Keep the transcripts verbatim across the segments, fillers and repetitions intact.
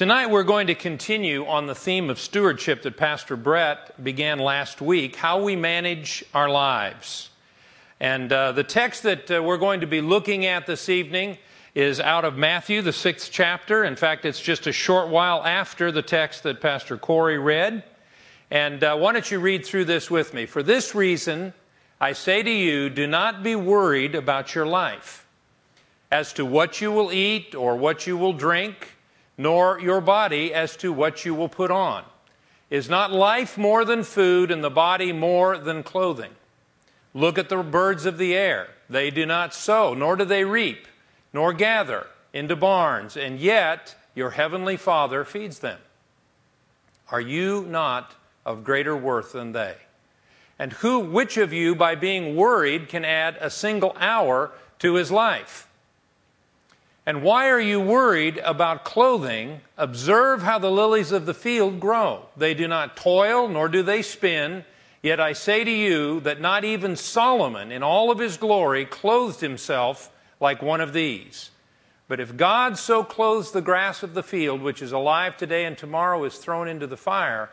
Tonight we're going to continue on the theme of stewardship that Pastor Brett began last week, how we manage our lives. And uh, the text that uh, we're going to be looking at this evening is out of Matthew, the sixth chapter. In fact, it's just a short while after the text that Pastor Corey read. And uh, why don't you read through this with me? For this reason, I say to you, do not be worried about your life, as to what you will eat or what you will drink, nor your body as to what you will put on. Is not life more than food, and the body more than clothing? Look at the birds of the air. They do not sow, nor do they reap, nor gather into barns, and yet your heavenly Father feeds them. Are you not of greater worth than they? And who, which of you, by being worried, can add a single hour to his life? And why are you worried about clothing? Observe how the lilies of the field grow. They do not toil, nor do they spin. Yet I say to you that not even Solomon, in all of his glory, clothed himself like one of these. But if God so clothes the grass of the field, which is alive today and tomorrow is thrown into the fire,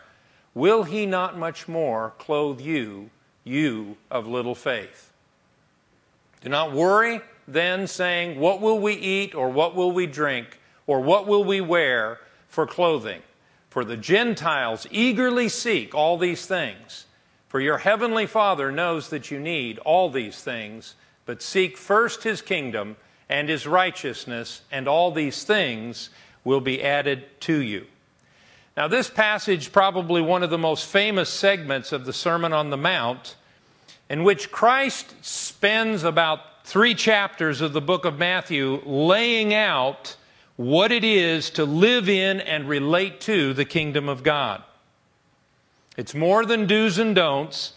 will he not much more clothe you, you of little faith? Do not worry then, saying, what will we eat, or what will we drink, or what will we wear for clothing? For the Gentiles eagerly seek all these things. For your heavenly Father knows that you need all these things. But seek first his kingdom and his righteousness, and all these things will be added to you. Now, this passage, probably one of the most famous segments of the Sermon on the Mount, in which Christ spends about three chapters of the book of Matthew laying out what it is to live in and relate to the kingdom of God. It's more than do's and don'ts.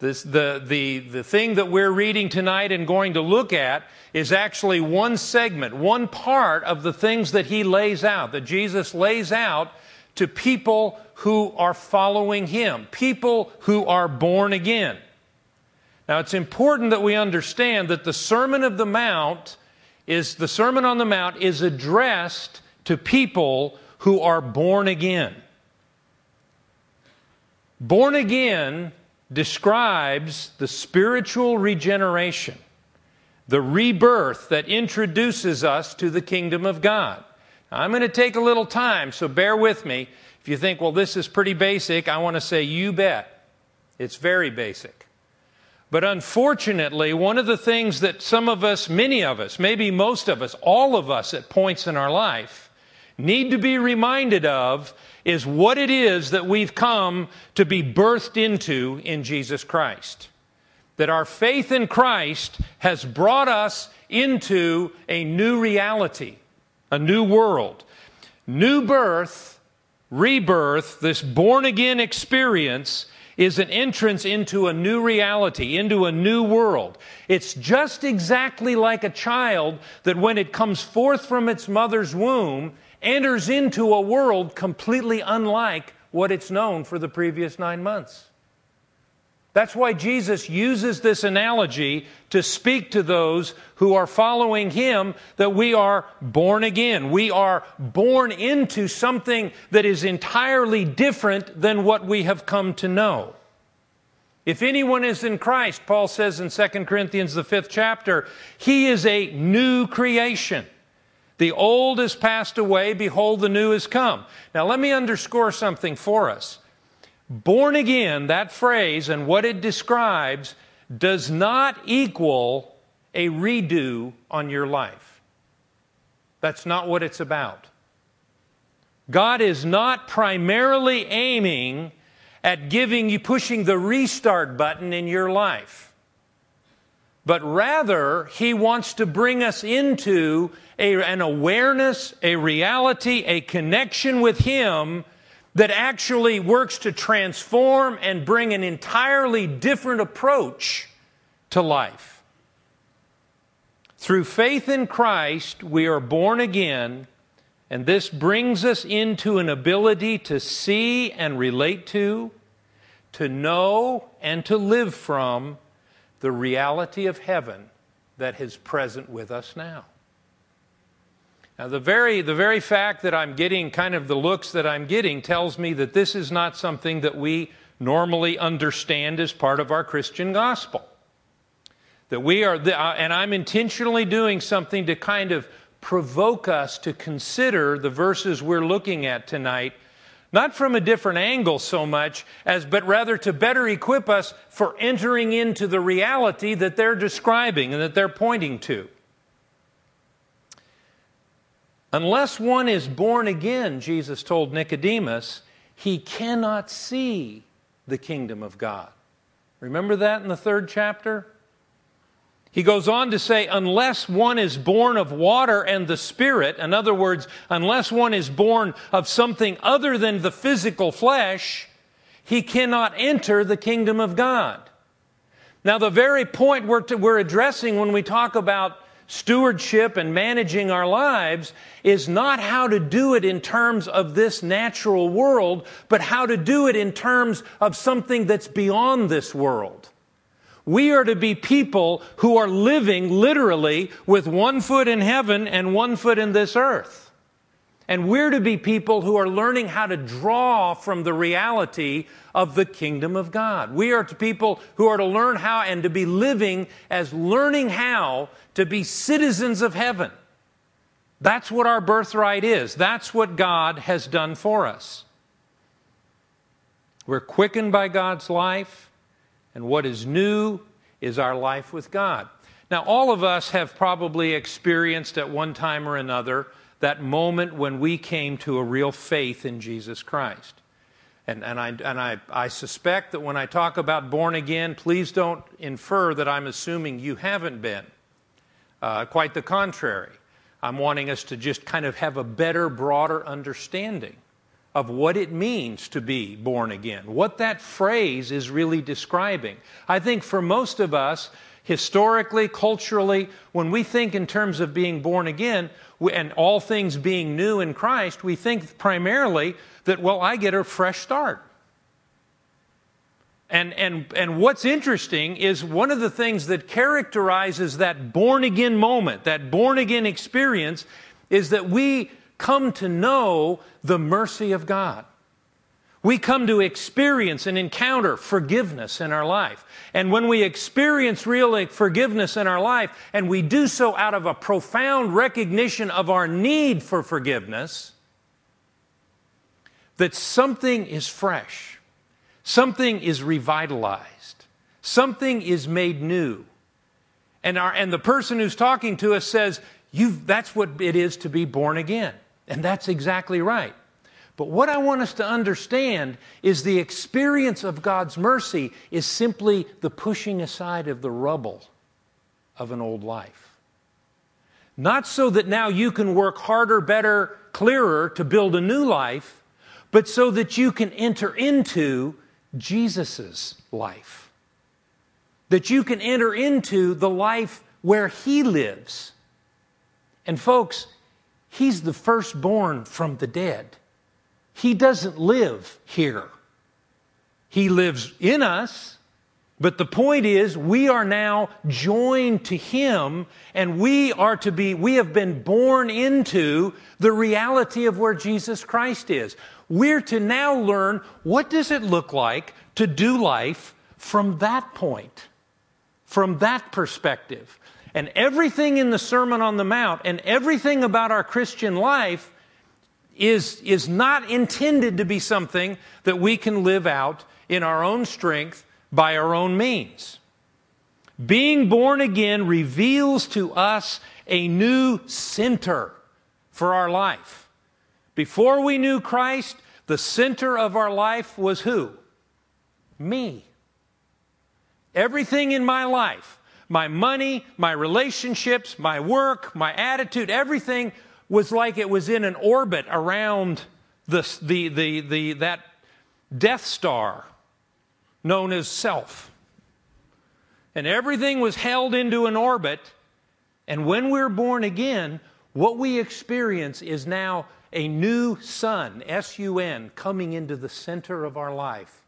This, the, the, the thing that we're reading tonight and going to look at is actually one segment, one part of the things that he lays out, that Jesus lays out to people who are following him, people who are born again. Now, it's important that we understand that the Sermon of the Mount is, the Sermon on the Mount is addressed to people who are born again. Born again describes the spiritual regeneration, the rebirth that introduces us to the kingdom of God. Now, I'm going to take a little time, so bear with me. If you think, well, this is pretty basic, I want to say, you bet. It's very basic. But unfortunately, one of the things that some of us, many of us, maybe most of us, all of us at points in our life, need to be reminded of is what it is that we've come to be birthed into in Jesus Christ. That our faith in Christ has brought us into a new reality, a new world. New birth, rebirth, this born-again experience is an entrance into a new reality, into a new world. It's just exactly like a child that when it comes forth from its mother's womb, enters into a world completely unlike what it's known for the previous nine months. That's why Jesus uses this analogy to speak to those who are following him, that we are born again. We are born into something that is entirely different than what we have come to know. If anyone is in Christ, Paul says in Second Corinthians, the fifth chapter, he is a new creation. The old has passed away, behold, the new has come. Now, let me underscore something for us. Born again, that phrase and what it describes, does not equal a redo on your life. That's not what it's about. God is not primarily aiming at giving you, pushing the restart button in your life. But rather, he wants to bring us into a, an awareness, a reality, a connection with him that actually works to transform and bring an entirely different approach to life. Through faith in Christ, we are born again, and this brings us into an ability to see and relate to, to know and to live from the reality of heaven that is present with us now. Now, the very, the very fact that I'm getting kind of the looks that I'm getting tells me that this is not something that we normally understand as part of our Christian gospel. That we are, the, uh, and I'm intentionally doing something to kind of provoke us to consider the verses we're looking at tonight, not from a different angle so much, as but rather to better equip us for entering into the reality that they're describing and that they're pointing to. Unless one is born again, Jesus told Nicodemus, he cannot see the kingdom of God. Remember that in the third chapter? He goes on to say, unless one is born of water and the Spirit, in other words, unless one is born of something other than the physical flesh, he cannot enter the kingdom of God. Now, the very point we're, to, we're addressing when we talk about stewardship and managing our lives is not how to do it in terms of this natural world, but how to do it in terms of something that's beyond this world. We are to be people who are living literally with one foot in heaven and one foot in this earth. And we're to be people who are learning how to draw from the reality of the kingdom of God. We are to people who are to learn how and to be living as learning how to be citizens of heaven. That's what our birthright is. That's what God has done for us. We're quickened by God's life. And what is new is our life with God. Now, all of us have probably experienced at one time or another that moment when we came to a real faith in Jesus Christ. And, and, I, and I, I suspect that when I talk about born again, please don't infer that I'm assuming you haven't been. Uh, quite the contrary. I'm wanting us to just kind of have a better, broader understanding of what it means to be born again, what that phrase is really describing. I think for most of us, historically, culturally, when we think in terms of being born again and all things being new in Christ, we think primarily that, well, I get a fresh start. And, and, and what's interesting is one of the things that characterizes that born again moment, that born again experience, is that we come to know the mercy of God. We come to experience and encounter forgiveness in our life. And when we experience real forgiveness in our life, and we do so out of a profound recognition of our need for forgiveness, that something is fresh, something is revitalized, something is made new. And, our, and the person who's talking to us says, You've, that's what it is to be born again. And that's exactly right. But what I want us to understand is the experience of God's mercy is simply the pushing aside of the rubble of an old life. Not so that now you can work harder, better, clearer to build a new life, but so that you can enter into Jesus's life. That you can enter into the life where He lives. And folks, He's the firstborn from the dead. He doesn't live here. He lives in us, but the point is we are now joined to Him, and we are to be, we have been born into the reality of where Jesus Christ is. We're to now learn what does it look like to do life from that point, from that perspective. And everything in the Sermon on the Mount and everything about our Christian life is, is not intended to be something that we can live out in our own strength by our own means. Being born again reveals to us a new center for our life. Before we knew Christ, the center of our life was who? Me. Everything in my life. My money, my relationships, my work, my attitude, everything was like it was in an orbit around the, the, the, the, that Death Star known as self. And everything was held into an orbit. And when we're born again, what we experience is now a new sun, S U N, coming into the center of our life.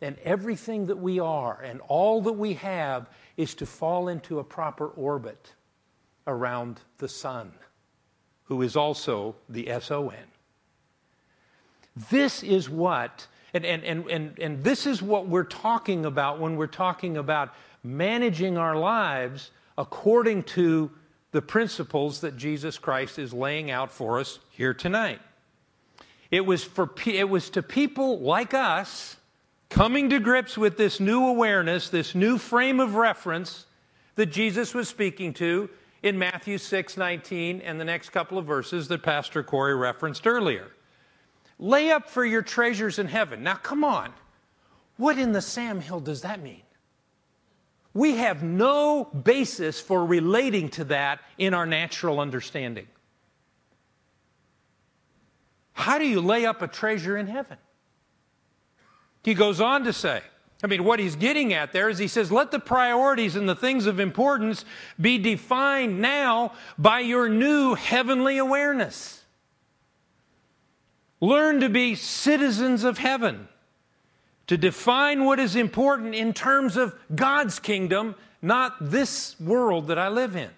And everything that we are and all that we have is to fall into a proper orbit around the sun who is also the S O N. This is what, and, and, and, and, and this is what we're talking about when we're talking about managing our lives according to the principles that Jesus Christ is laying out for us here tonight. It was, for, it was to people like us coming to grips with this new awareness, this new frame of reference that Jesus was speaking to in Matthew six nineteen and the next couple of verses that Pastor Corey referenced earlier. Lay up for your treasures in heaven. Now, come on. What in the Sam Hill does that mean? We have no basis for relating to that in our natural understanding. How do you lay up a treasure in heaven? He goes on to say, I mean, what he's getting at there is he says, let the priorities and the things of importance be defined now by your new heavenly awareness. Learn to be citizens of heaven, to define what is important in terms of God's kingdom, not this world that I live in.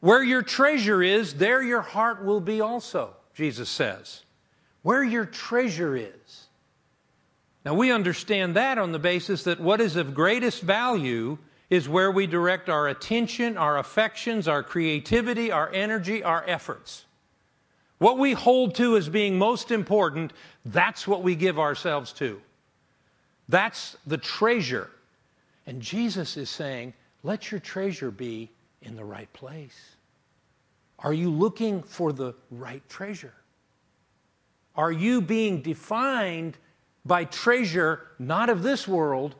Where your treasure is, there your heart will be also, Jesus says. Where your treasure is. Now we understand that on the basis that what is of greatest value is where we direct our attention, our affections, our creativity, our energy, our efforts. What we hold to as being most important, that's what we give ourselves to. That's the treasure. And Jesus is saying, let your treasure be in the right place. Are you looking for the right treasure? Are you being defined by treasure, not of this world,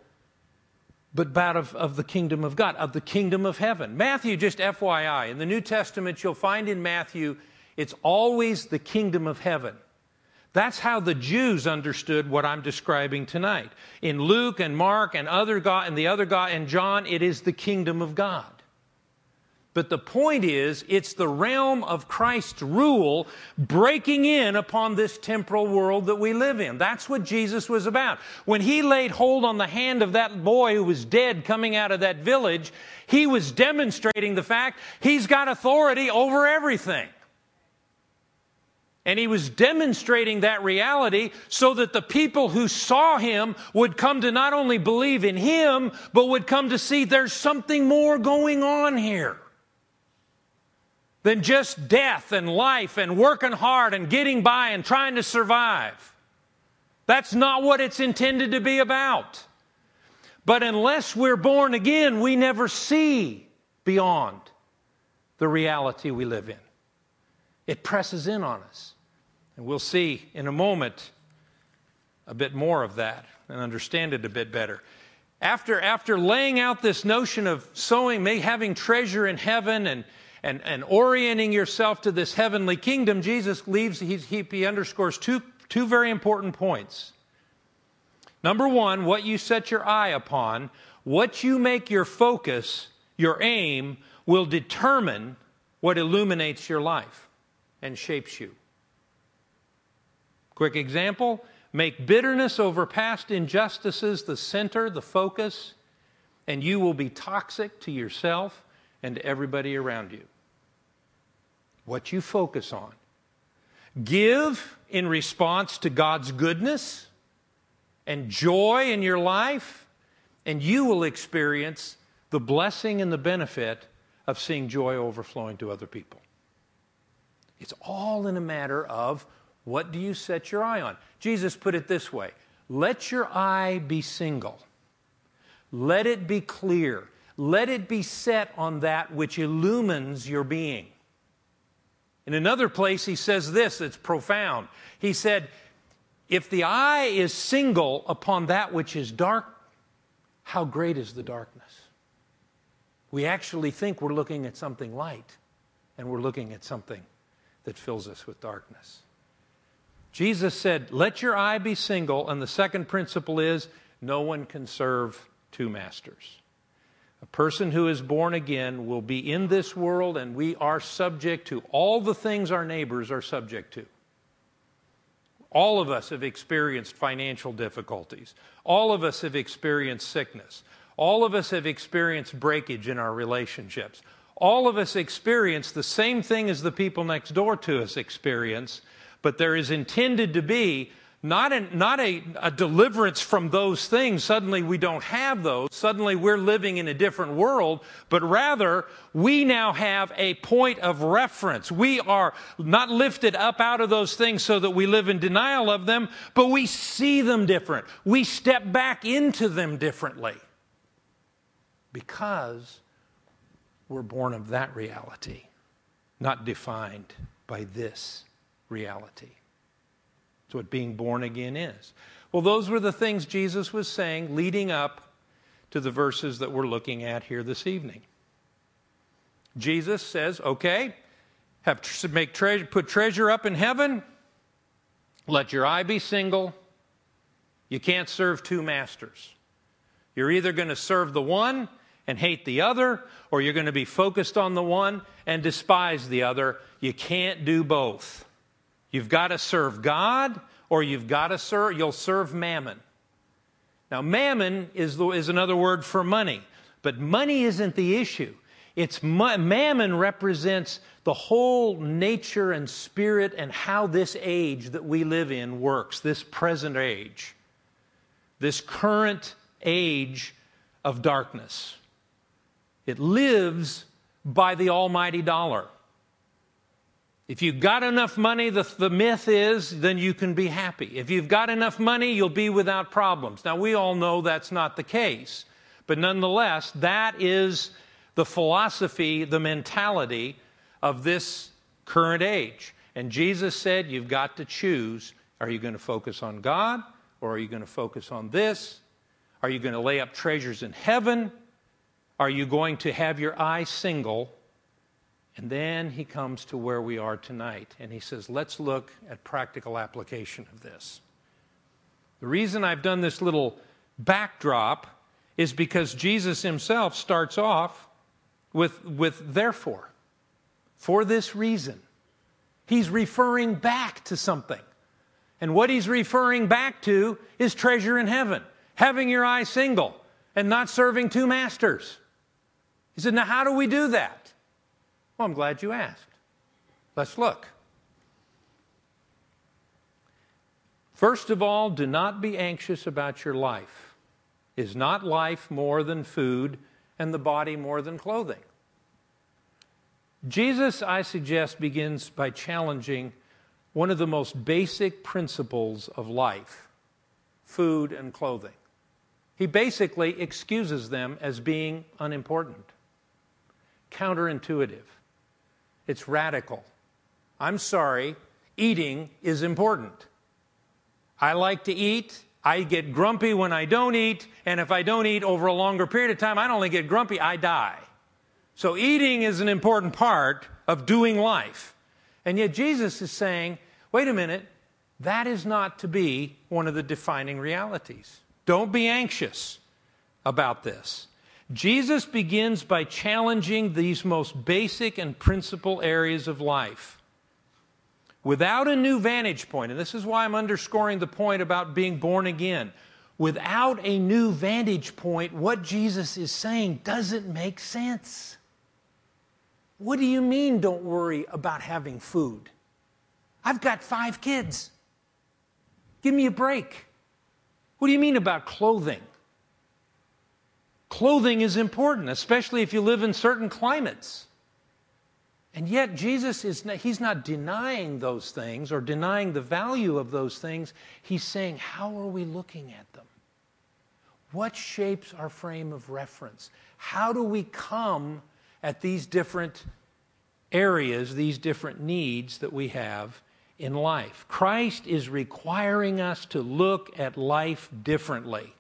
but about of, of the kingdom of God, of the kingdom of heaven? Matthew, just F Y I, in the New Testament, you'll find in Matthew, it's always the kingdom of heaven. That's how the Jews understood what I'm describing tonight. In Luke and Mark and other God and the other God and John, it is the kingdom of God. But the point is, it's the realm of Christ's rule breaking in upon this temporal world that we live in. That's what Jesus was about. When he laid hold on the hand of that boy who was dead coming out of that village, he was demonstrating the fact he's got authority over everything. And he was demonstrating that reality so that the people who saw him would come to not only believe in him, but would come to see there's something more going on here than just death and life and working hard and getting by and trying to survive. That's not what it's intended to be about. But unless we're born again, we never see beyond the reality we live in. It presses in on us. And we'll see in a moment a bit more of that and understand it a bit better. After, after laying out this notion of sowing, having treasure in heaven and, and, and orienting yourself to this heavenly kingdom, Jesus leaves, he, he underscores two, two very important points. Number one, what you set your eye upon, what you make your focus, your aim, will determine what illuminates your life and shapes you. Quick example, make bitterness over past injustices the center, the focus, and you will be toxic to yourself and to everybody around you. What you focus on. Give in response to God's goodness and joy in your life, and you will experience the blessing and the benefit of seeing joy overflowing to other people. It's all in a matter of what do you set your eye on. Jesus put it this way, let your eye be single. Let it be clear. Let it be set on that which illumines your being. In another place, he says this, it's profound. He said, if the eye is single upon that which is dark, how great is the darkness? We actually think we're looking at something light, and we're looking at something that fills us with darkness. Jesus said, let your eye be single, and the second principle is, no one can serve two masters. A person who is born again will be in this world, and we are subject to all the things our neighbors are subject to. All of us have experienced financial difficulties. All of us have experienced sickness. All of us have experienced breakage in our relationships. All of us experience the same thing as the people next door to us experience, but there is intended to be not, a, not a, a deliverance from those things. Suddenly we don't have those. Suddenly we're living in a different world, but rather we now have a point of reference. We are not lifted up out of those things so that we live in denial of them, but we see them different. We step back into them differently because we're born of that reality, not defined by this reality. That's what being born again is. Well, those were the things Jesus was saying leading up to the verses that we're looking at here this evening. Jesus says, okay, have make treasure, put treasure up in heaven. Let your eye be single. You can't serve two masters. You're either going to serve the one and hate the other, or you're going to be focused on the one and despise the other. You can't do both. You've got to serve God, or you've got to serve, you'll serve Mammon. Now, Mammon is, the, is another word for money, but money isn't the issue. It's Mammon represents the whole nature and spirit and how this age that we live in works, this present age, this current age of darkness. It lives by the almighty dollar. If you've got enough money, the, the myth is, then you can be happy. If you've got enough money, you'll be without problems. Now, we all know that's not the case. But nonetheless, that is the philosophy, the mentality of this current age. And Jesus said, you've got to choose. Are you going to focus on God? Or are you going to focus on this? Are you going to lay up treasures in heaven? Are you going to have your eye single? And then he comes to where we are tonight, and he says, let's look at practical application of this. The reason I've done this little backdrop is because Jesus himself starts off with, with therefore, for this reason. He's referring back to something. And what he's referring back to is treasure in heaven, having your eye single and not serving two masters. He said, now how do we do that? Well, I'm glad you asked. Let's look. First of all, do not be anxious about your life. Is not life more than food and the body more than clothing? Jesus, I suggest, begins by challenging one of the most basic principles of life, food and clothing. He basically excuses them as being unimportant. Counterintuitive. It's radical. I'm sorry, eating is important. I like to eat. I get grumpy when I don't eat. And if I don't eat over a longer period of time, I don't only get grumpy, I die. So eating is an important part of doing life. And yet Jesus is saying, wait a minute, that is not to be one of the defining realities. Don't be anxious about this. Jesus begins by challenging these most basic and principal areas of life. Without a new vantage point, and this is why I'm underscoring the point about being born again, without a new vantage point, what Jesus is saying doesn't make sense. What do you mean don't worry about having food? I've got five kids. Give me a break. What do you mean about clothing? Clothing is important, especially if you live in certain climates. And yet Jesus is not, he's not denying those things or denying the value of those things. He's saying, how are we looking at them? What shapes our frame of reference? How do we come at these different areas, these different needs that we have in life? Christ is requiring us to look at life differently.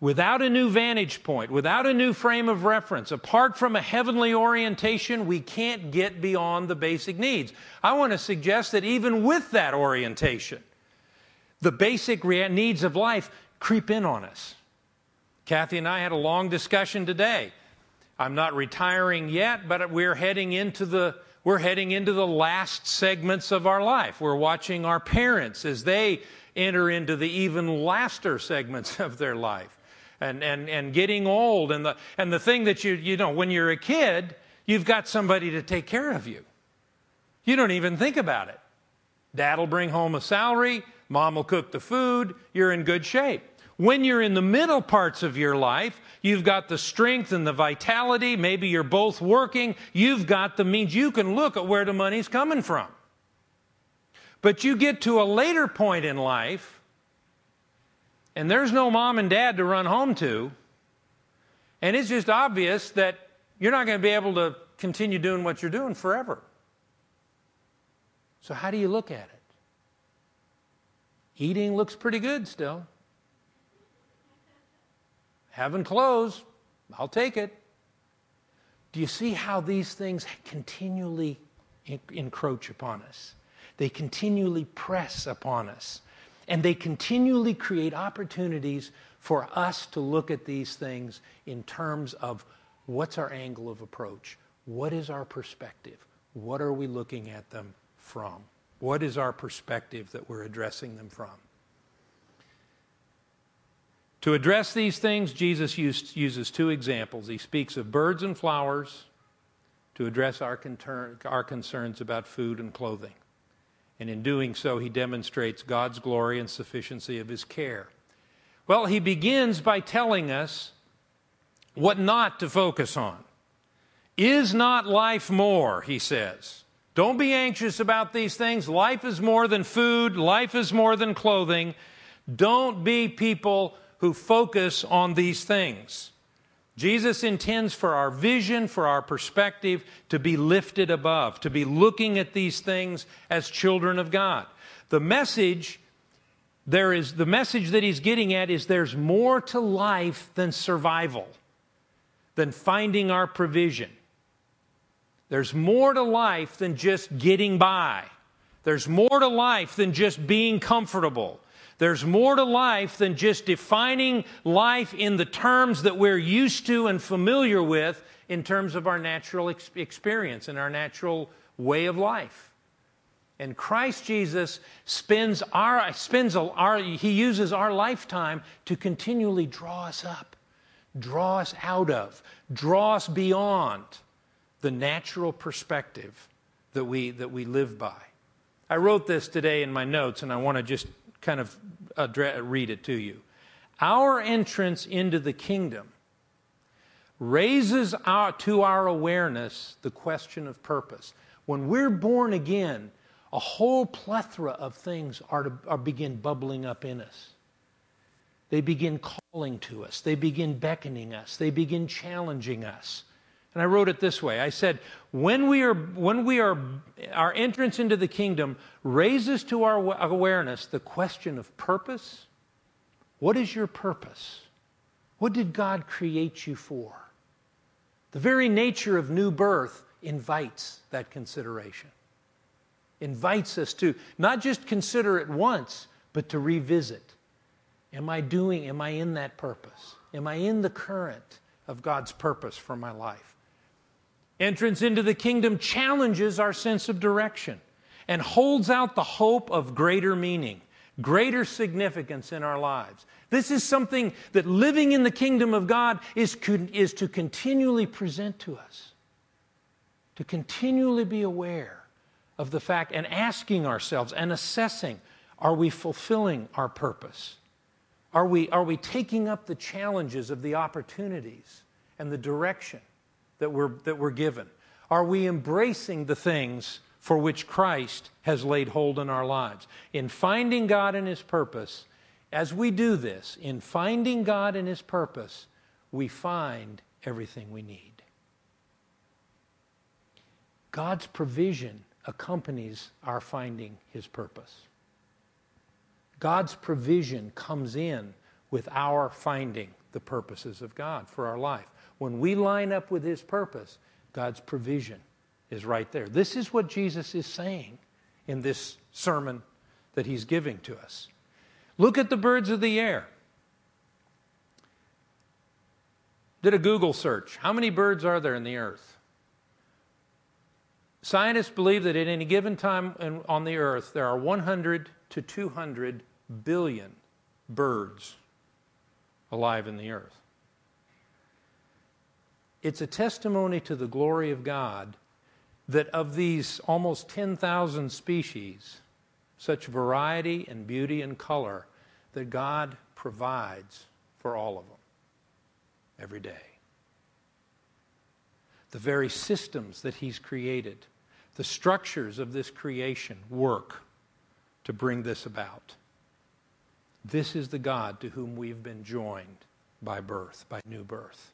Without a new vantage point, without a new frame of reference, apart from a heavenly orientation, we can't get beyond the basic needs. I want to suggest that even with that orientation, the basic needs of life creep in on us. Kathy and I had a long discussion today. I'm not retiring yet, but we're heading into the we're heading into the last segments of our life. We're watching our parents as they enter into the even laster segments of their life. And, and, and getting old, and the, and the thing that you, you know, when you're a kid, You've got somebody to take care of you. You don't even think about it. Dad will bring home a salary. Mom will cook the food. You're in good shape. When you're in the middle parts of your life, you've got the strength and the vitality. Maybe you're both working. You've got the means. You can look at where the money's coming from. But you get to a later point in life, and there's no mom and dad to run home to, and it's just obvious that you're not going to be able to continue doing what you're doing forever. So how do you look at it? Eating looks pretty good still. Having clothes, I'll take it. Do you see how these things continually encroach upon us? They continually press upon us. And they continually create opportunities for us to look at these things in terms of what's our angle of approach? What is our perspective? What are we looking at them from? What is our perspective that we're addressing them from? To address these things, Jesus used, uses two examples. He speaks of birds and flowers to address our, concern, our concerns about food and clothing. And in doing so, he demonstrates God's glory and sufficiency of his care. Well, he begins by telling us what not to focus on. Is not life more, he says. Don't be anxious about these things. Life is more than food. Life is more than clothing. Don't be people who focus on these things. Jesus intends for our vision, for our perspective, to be lifted above, to be looking at these things as children of God. The message there is, the message that he's getting at is there's more to life than survival, than finding our provision. There's more to life than just getting by. There's more to life than just being comfortable. There's more to life than just defining life in the terms that we're used to and familiar with in terms of our natural ex- experience and our natural way of life. And Christ Jesus spends our, spends our, he uses our lifetime to continually draw us up, draw us out of, draw us beyond the natural perspective that we, that we live by. I wrote this today in my notes, and I want to just kind of address, read it to you. Our entrance into the kingdom raises our, to our awareness the question of purpose. When we're born again, a whole plethora of things are, to, are begin bubbling up in us. They begin calling to us. They begin beckoning us. They begin challenging us. And I wrote it this way. I said, when we are, when we are, our entrance into the kingdom raises to our awareness the question of purpose. What is your purpose? What did God create you for? The very nature of new birth invites that consideration. Invites us to not just consider it once, but to revisit. Am I doing, am I in that purpose? Am I in the current of God's purpose for my life? Entrance into the kingdom challenges our sense of direction and holds out the hope of greater meaning, greater significance in our lives. This is something that living in the kingdom of God is, is to continually present to us, to continually be aware of the fact and asking ourselves and assessing, are we fulfilling our purpose? Are we, are we taking up the challenges of the opportunities and the direction that we're, that we're given? Are we embracing the things for which Christ has laid hold in our lives? In finding God and his purpose, as we do this, in finding God and his purpose, we find everything we need. God's provision accompanies our finding his purpose. God's provision comes in with our finding the purposes of God for our life. When we line up with his purpose, God's provision is right there. This is what Jesus is saying in this sermon that he's giving to us. Look at the birds of the air. Did a Google search. How many birds are there in the earth? Scientists believe that at any given time on the earth, there are one hundred to two hundred billion birds alive in the earth. It's a testimony to the glory of God that of these almost ten thousand species, such variety and beauty and color, that God provides for all of them every day. The very systems that He's created, the structures of this creation work to bring this about. This is the God to whom we've been joined by birth, by new birth.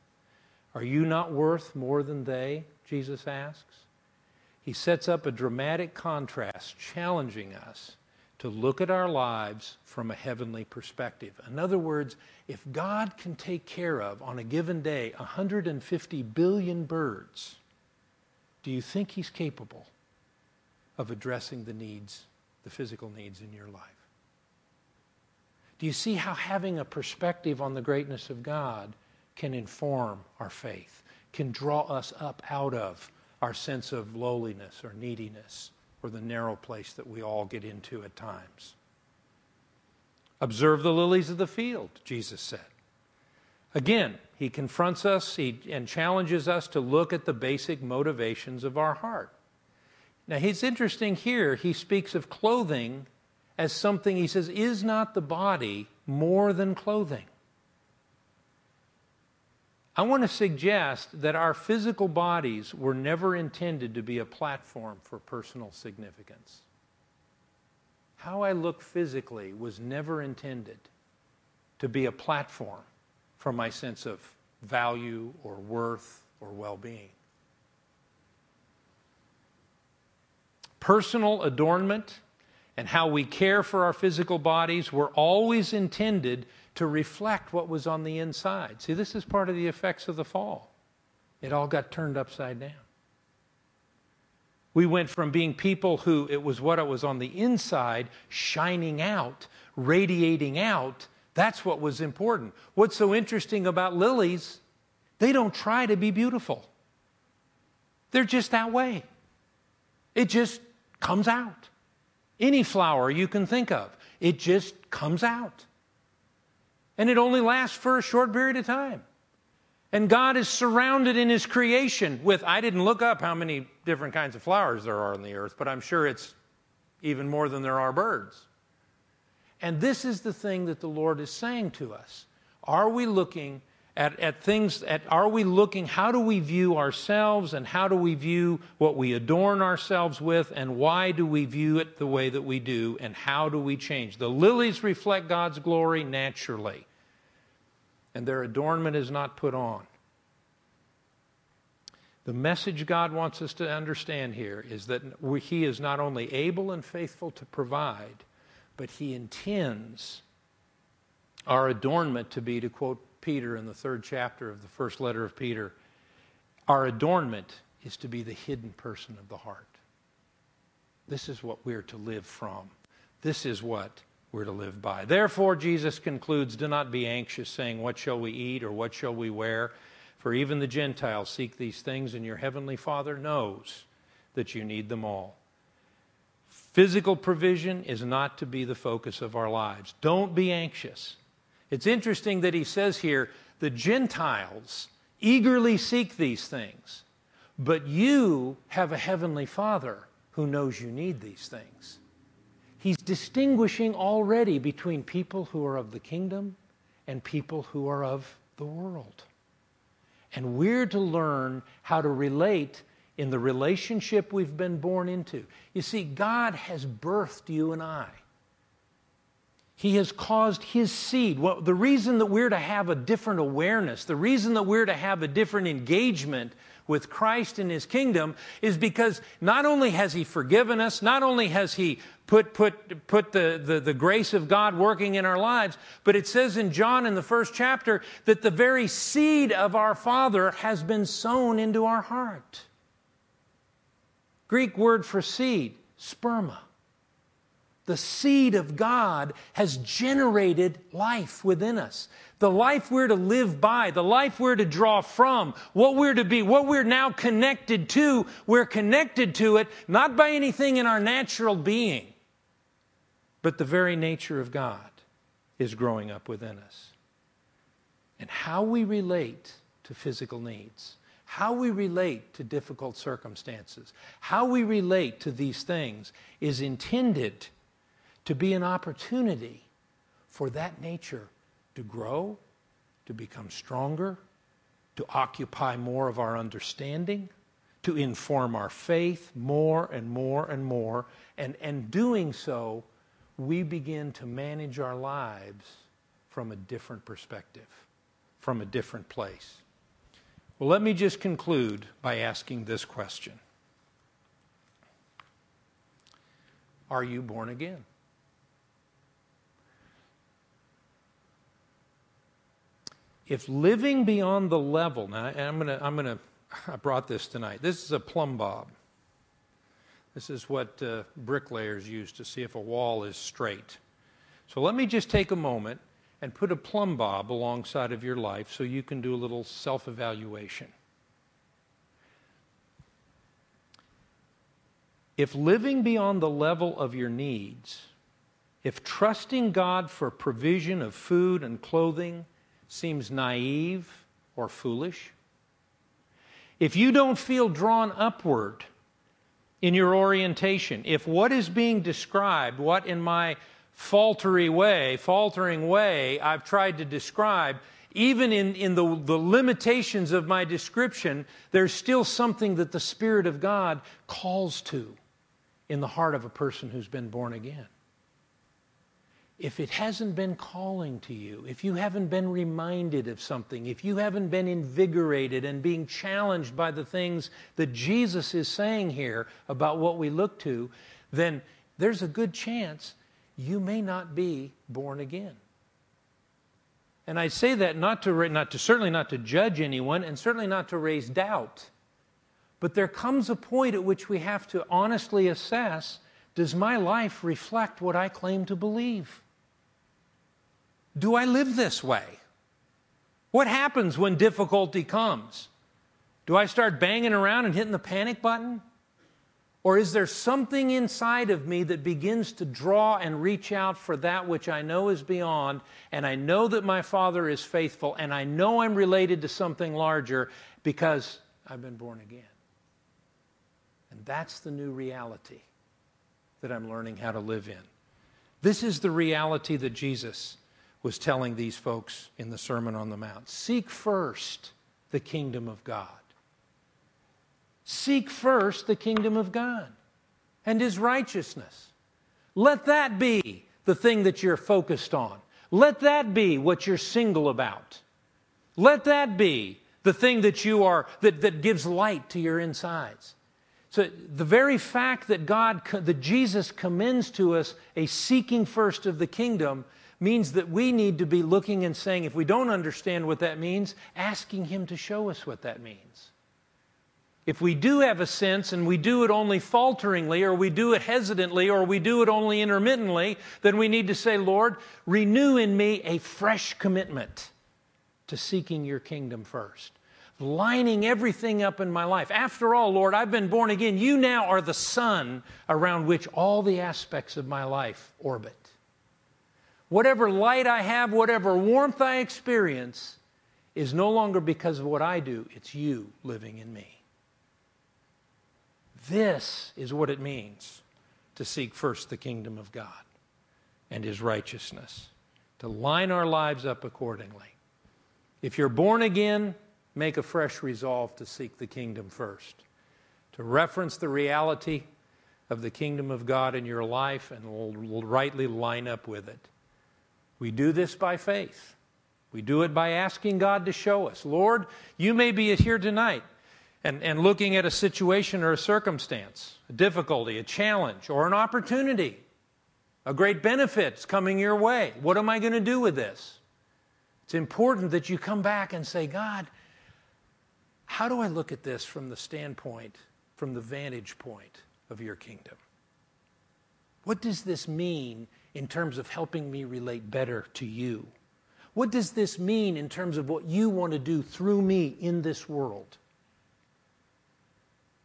Are you not worth more than they? Jesus asks. He sets up a dramatic contrast, challenging us to look at our lives from a heavenly perspective. In other words, if God can take care of, on a given day, one hundred fifty billion birds, do you think He's capable of addressing the needs, the physical needs in your life? Do you see how having a perspective on the greatness of God can inform our faith, can draw us up out of our sense of lowliness or neediness or the narrow place that we all get into at times? Observe the lilies of the field, Jesus said. Again, He confronts us he, and challenges us to look at the basic motivations of our heart. Now, it's interesting here, He speaks of clothing as something, He says, is not the body more than clothing? I want to suggest that our physical bodies were never intended to be a platform for personal significance. How I look physically was never intended to be a platform for my sense of value or worth or well-being. Personal adornment and how we care for our physical bodies were always intended to reflect what was on the inside. See, this is part of the effects of the fall. It all got turned upside down. We went from being people who it was what it was on the inside, shining out, radiating out. That's what was important. What's so interesting about lilies, they don't try to be beautiful. They're just that way. It just comes out. Any flower you can think of, it just comes out. And it only lasts for a short period of time. And God is surrounded in His creation with, I didn't look up how many different kinds of flowers there are on the earth, but I'm sure it's even more than there are birds. And this is the thing that the Lord is saying to us. Are we looking at, at things, at, are we looking, how do we view ourselves and how do we view what we adorn ourselves with, and why do we view it the way that we do, and how do we change? The lilies reflect God's glory naturally, and their adornment is not put on. The message God wants us to understand here is that He is not only able and faithful to provide, but He intends our adornment to be, to quote Peter in the third chapter of the first letter of Peter, our adornment is to be the hidden person of the heart. This is what we're to live from. This is what we're to live by. Therefore, Jesus concludes, do not be anxious, saying, what shall we eat or what shall we wear? For even the Gentiles seek these things, and your heavenly Father knows that you need them all. Physical provision is not to be the focus of our lives. Don't be anxious. It's interesting that He says here, the Gentiles eagerly seek these things, but you have a heavenly Father who knows you need these things. He's distinguishing already between people who are of the kingdom and people who are of the world. And we're to learn how to relate in the relationship we've been born into. You see, God has birthed you and I. He has caused His seed. Well, the reason that we're to have a different awareness, the reason that we're to have a different engagement with Christ and His kingdom is because not only has He forgiven us, not only has He put, put, put the, the, the grace of God working in our lives, but it says in John in the first chapter that the very seed of our Father has been sown into our heart. Greek word for seed, sperma. The seed of God has generated life within us. The life we're to live by, the life we're to draw from, what we're to be, what we're now connected to, we're connected to it, not by anything in our natural being, but the very nature of God is growing up within us. And how we relate to physical needs, How we relate to difficult circumstances, how we relate to these things is intended to be an opportunity for that nature to grow, to become stronger, to occupy more of our understanding, to inform our faith more and more and more. And in doing so, we begin to manage our lives from a different perspective, from a different place. Well, let me just conclude by asking this question. Are you born again? If living beyond the level, now I'm going to, I'm going to, I brought this tonight. This is a plumb bob. This is what uh, bricklayers use to see if a wall is straight. So let me just take a moment and put a plumb bob alongside of your life so you can do a little self-evaluation. If living beyond the level of your needs, if trusting God for provision of food and clothing seems naive or foolish, if you don't feel drawn upward in your orientation, if what is being described, what in my faltery way, faltering way I've tried to describe, even in, in the, the limitations of my description, there's still something that the Spirit of God calls to in the heart of a person who's been born again. If it hasn't been calling to you, if you haven't been reminded of something, if you haven't been invigorated and being challenged by the things that Jesus is saying here about what we look to, then there's a good chance you may not be born again. And I say that not to, not to, certainly not to judge anyone, and certainly not to raise doubt. But there comes a point at which we have to honestly assess, does my life reflect what I claim to believe? Do I live this way? What happens when difficulty comes? Do I start banging around and hitting the panic button? Or is there something inside of me that begins to draw and reach out for that which I know is beyond, and I know that my Father is faithful, and I know I'm related to something larger because I've been born again? And that's the new reality that I'm learning how to live in. This is the reality that Jesus was telling these folks in the Sermon on the Mount. Seek first the kingdom of God. Seek first the kingdom of God and His righteousness. Let that be the thing that you're focused on. Let that be what you're single about. Let that be the thing that you are, that, that gives light to your insides. So the very fact that God, that Jesus commends to us a seeking first of the kingdom means that we need to be looking and saying, if we don't understand what that means, asking Him to show us what that means. If we do have a sense and we do it only falteringly, or we do it hesitantly, or we do it only intermittently, then we need to say, Lord, renew in me a fresh commitment to seeking your kingdom first, lining everything up in my life. After all, Lord, I've been born again. You now are the sun around which all the aspects of my life orbit. Whatever light I have, whatever warmth I experience is no longer because of what I do. It's you living in me. This is what it means to seek first the kingdom of God and His righteousness, to line our lives up accordingly. If you're born again, make a fresh resolve to seek the kingdom first, to reference the reality of the kingdom of God in your life and will rightly line up with it. We do this by faith. We do it by asking God to show us. Lord, you may be here tonight And, and looking at a situation or a circumstance, a difficulty, a challenge, or an opportunity, a great benefit's coming your way. What am I going to do with this? It's important that you come back and say, God, how do I look at this from the standpoint, from the vantage point of your kingdom? What does this mean in terms of helping me relate better to you? What does this mean in terms of what you want to do through me in this world?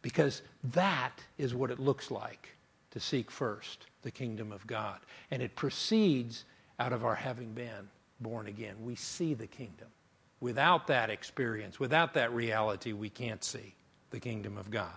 Because that is what it looks like to seek first the kingdom of God. And it proceeds out of our having been born again. We see the kingdom. Without that experience, without that reality, we can't see the kingdom of God.